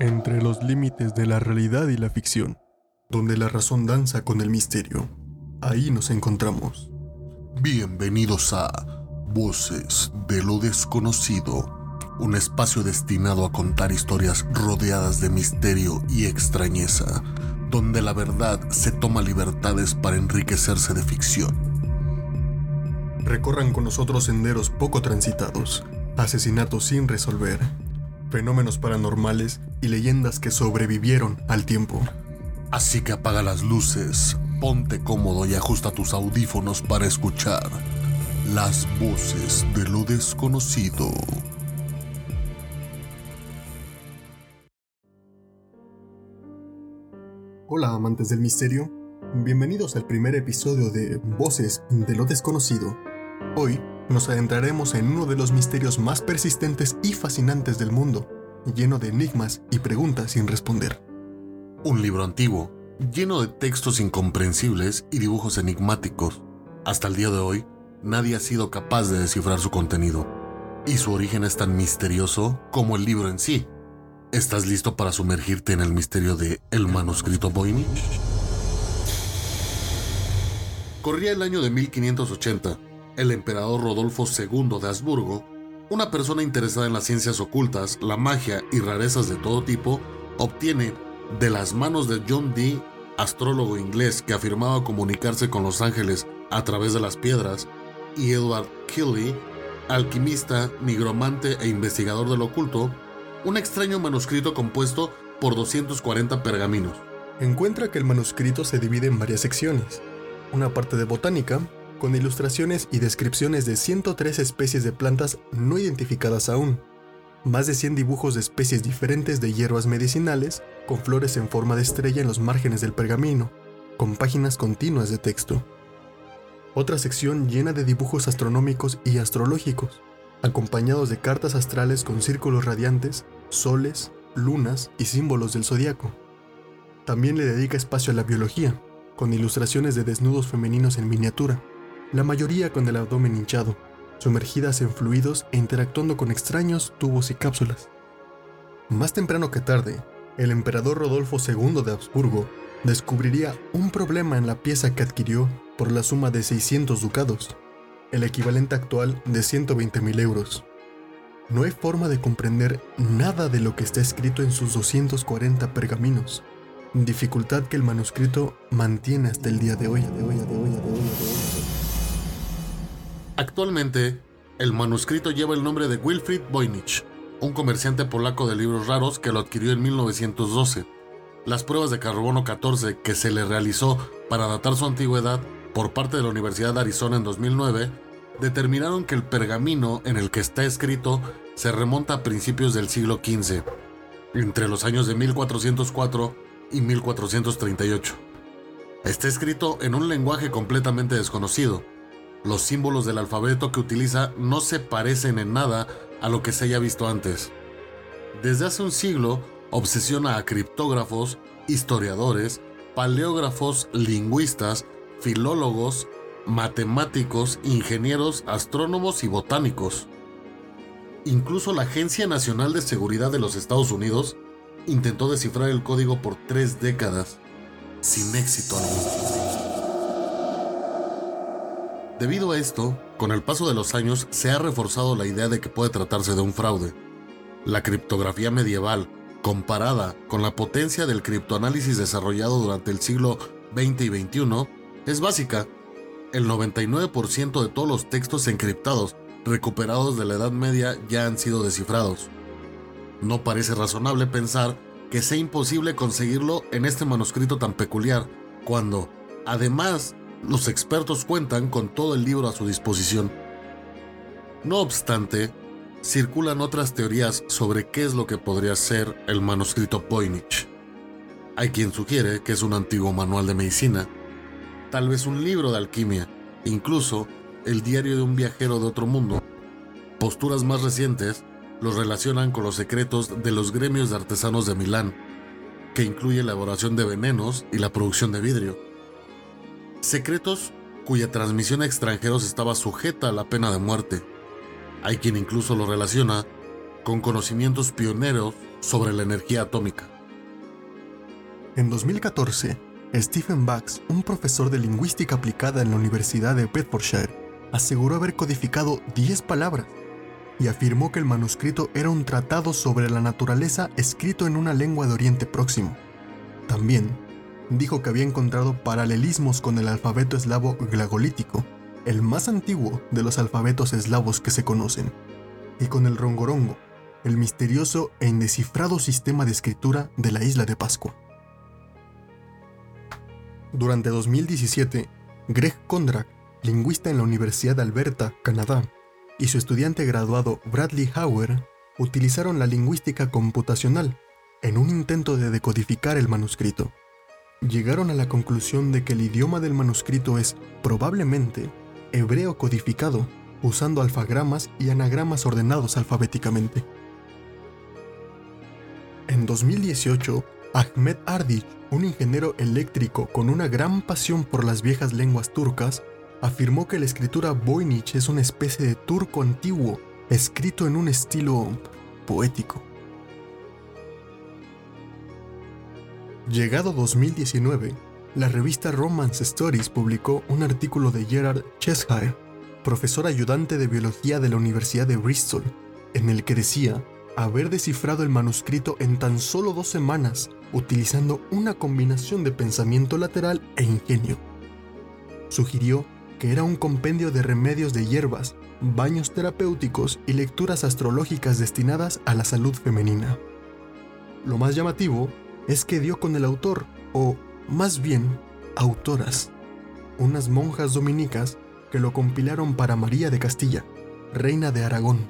entre los límites de la realidad y la ficción, donde la razón danza con el misterio. Ahí nos encontramos. Bienvenidos a Voces de lo Desconocido, un espacio destinado a contar historias rodeadas de misterio y extrañeza, donde la verdad se toma libertades para enriquecerse de ficción. Recorran con nosotros senderos poco transitados, asesinatos sin resolver, fenómenos paranormales y leyendas que sobrevivieron al tiempo. Así que apaga las luces, ponte cómodo y ajusta tus audífonos para escuchar las voces de lo desconocido. Hola amantes del misterio, bienvenidos al primer episodio de Voces de lo Desconocido. Hoy nos adentraremos en uno de los misterios más persistentes y fascinantes del mundo, lleno de enigmas y preguntas sin responder. Un libro antiguo, lleno de textos incomprensibles y dibujos enigmáticos. Hasta el día de hoy, nadie ha sido capaz de descifrar su contenido, y su origen es tan misterioso como el libro en sí. ¿Estás listo para sumergirte en el misterio de El Manuscrito Voynich? Corría el año de 1580. El emperador Rodolfo II de Habsburgo, una persona interesada en las ciencias ocultas, la magia y rarezas de todo tipo, obtiene de las manos de John Dee, astrólogo inglés que afirmaba comunicarse con los ángeles a través de las piedras, y Edward Kelly, alquimista, nigromante e investigador del oculto, un extraño manuscrito compuesto por 240 pergaminos. Encuentra que el manuscrito se divide en varias secciones, una parte de botánica, con ilustraciones y descripciones de 103 especies de plantas no identificadas aún, más de 100 dibujos de especies diferentes de hierbas medicinales, con flores en forma de estrella en los márgenes del pergamino, con páginas continuas de texto. Otra sección llena de dibujos astronómicos y astrológicos, acompañados de cartas astrales con círculos radiantes, soles, lunas y símbolos del zodiaco. También le dedica espacio a la biología, con ilustraciones de desnudos femeninos en miniatura, la mayoría con el abdomen hinchado, sumergidas en fluidos e interactuando con extraños tubos y cápsulas. Más temprano que tarde, el emperador Rodolfo II de Habsburgo descubriría un problema en la pieza que adquirió por la suma de 600 ducados, el equivalente actual de 120.000 euros. No hay forma de comprender nada de lo que está escrito en sus 240 pergaminos, dificultad que el manuscrito mantiene hasta el día de hoy. Actualmente, el manuscrito lleva el nombre de Wilfried Voynich, un comerciante polaco de libros raros que lo adquirió en 1912. Las pruebas de carbono 14 que se le realizó para datar su antigüedad por parte de la Universidad de Arizona en 2009 determinaron que el pergamino en el que está escrito se remonta a principios del siglo XV, entre los años de 1404 y 1438. Está escrito en un lenguaje completamente desconocido. Los símbolos del alfabeto que utiliza no se parecen en nada a lo que se haya visto antes. Desde hace un siglo, obsesiona a criptógrafos, historiadores, paleógrafos, lingüistas, filólogos, matemáticos, ingenieros, astrónomos y botánicos. Incluso la Agencia Nacional de Seguridad de los Estados Unidos intentó descifrar el código por 3 décadas, sin éxito alguno. Debido a esto, con el paso de los años se ha reforzado la idea de que puede tratarse de un fraude. La criptografía medieval, comparada con la potencia del criptoanálisis desarrollado durante el siglo XX y XXI, es básica. El 99% de todos los textos encriptados recuperados de la Edad Media ya han sido descifrados. No parece razonable pensar que sea imposible conseguirlo en este manuscrito tan peculiar, cuando, además, los expertos cuentan con todo el libro a su disposición. No obstante, circulan otras teorías sobre qué es lo que podría ser el manuscrito Voynich. Hay quien sugiere que es un antiguo manual de medicina, tal vez un libro de alquimia, incluso el diario de un viajero de otro mundo. Posturas más recientes los relacionan con los secretos de los gremios de artesanos de Milán, que incluye la elaboración de venenos y la producción de vidrio. Secretos cuya transmisión a extranjeros estaba sujeta a la pena de muerte. Hay quien incluso lo relaciona con conocimientos pioneros sobre la energía atómica. En 2014, Stephen Bax, un profesor de lingüística aplicada en la Universidad de Bedfordshire, aseguró haber codificado 10 palabras y afirmó que el manuscrito era un tratado sobre la naturaleza escrito en una lengua de Oriente Próximo. También dijo que había encontrado paralelismos con el alfabeto eslavo glagolítico, el más antiguo de los alfabetos eslavos que se conocen, y con el rongorongo, el misterioso e indescifrado sistema de escritura de la Isla de Pascua. Durante 2017, Greg Kondrak, lingüista en la Universidad de Alberta, Canadá, y su estudiante graduado Bradley Hauer utilizaron la lingüística computacional en un intento de decodificar el manuscrito. Llegaron a la conclusión de que el idioma del manuscrito es, probablemente, hebreo codificado, usando alfagramas y anagramas ordenados alfabéticamente. En 2018, Ahmed Ardich, un ingeniero eléctrico con una gran pasión por las viejas lenguas turcas, afirmó que la escritura Voynich es una especie de turco antiguo, escrito en un estilo poético. Llegado 2019, la revista Romance Stories publicó un artículo de Gerard Cheshire, profesor ayudante de biología de la Universidad de Bristol, en el que decía haber descifrado el manuscrito en tan solo 2 semanas, utilizando una combinación de pensamiento lateral e ingenio. Sugirió que era un compendio de remedios de hierbas, baños terapéuticos y lecturas astrológicas destinadas a la salud femenina. Lo más llamativo es que dio con el autor, o más bien, autoras, unas monjas dominicas que lo compilaron para María de Castilla, reina de Aragón.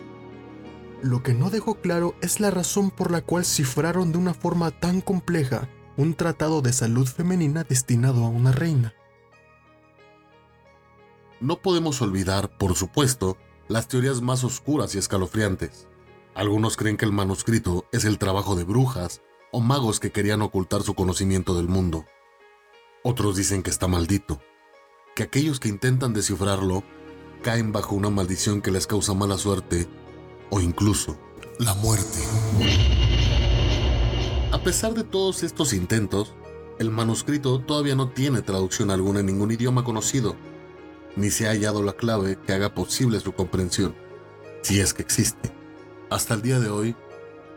Lo que no dejó claro es la razón por la cual cifraron de una forma tan compleja un tratado de salud femenina destinado a una reina. No podemos olvidar, por supuesto, las teorías más oscuras y escalofriantes. Algunos creen que el manuscrito es el trabajo de brujas o magos que querían ocultar su conocimiento del mundo. Otros dicen que está maldito, que aquellos que intentan descifrarlo caen bajo una maldición que les causa mala suerte o incluso la muerte. A pesar de todos estos intentos, el manuscrito todavía no tiene traducción alguna en ningún idioma conocido, ni se ha hallado la clave que haga posible su comprensión, si es que existe. Hasta el día de hoy,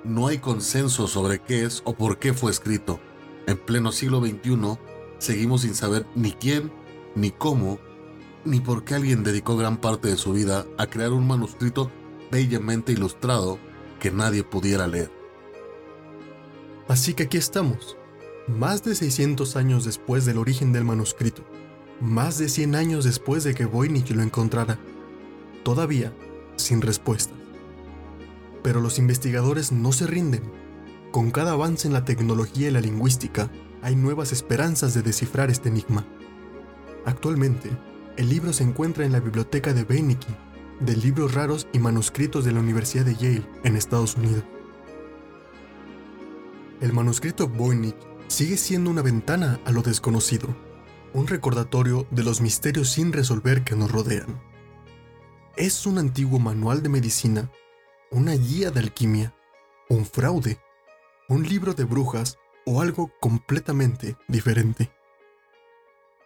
no hay consenso sobre qué es o por qué fue escrito. En pleno siglo XXI, seguimos sin saber ni quién, ni cómo, ni por qué alguien dedicó gran parte de su vida a crear un manuscrito bellamente ilustrado que nadie pudiera leer. Así que aquí estamos, más de 600 años después del origen del manuscrito, más de 100 años después de que Voynich lo encontrara, todavía sin respuesta. Pero los investigadores no se rinden. Con cada avance en la tecnología y la lingüística, hay nuevas esperanzas de descifrar este enigma. Actualmente, el libro se encuentra en la biblioteca de Beinecke, de libros raros y manuscritos de la Universidad de Yale, en Estados Unidos. El manuscrito Voynich sigue siendo una ventana a lo desconocido, un recordatorio de los misterios sin resolver que nos rodean. Es un antiguo manual de medicina, una guía de alquimia, un fraude, un libro de brujas o algo completamente diferente.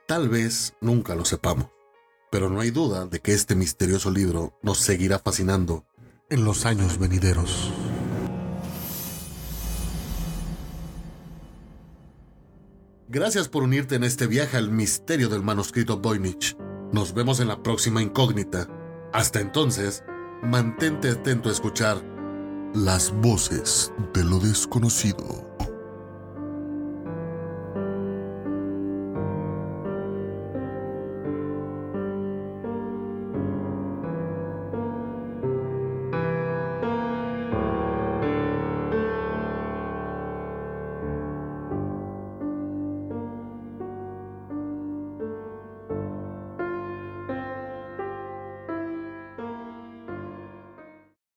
Tal vez nunca lo sepamos, pero no hay duda de que este misterioso libro nos seguirá fascinando en los años venideros. Gracias por unirte en este viaje al misterio del manuscrito Voynich. Nos vemos en la próxima incógnita. Hasta entonces, mantente atento a escuchar las voces de lo desconocido.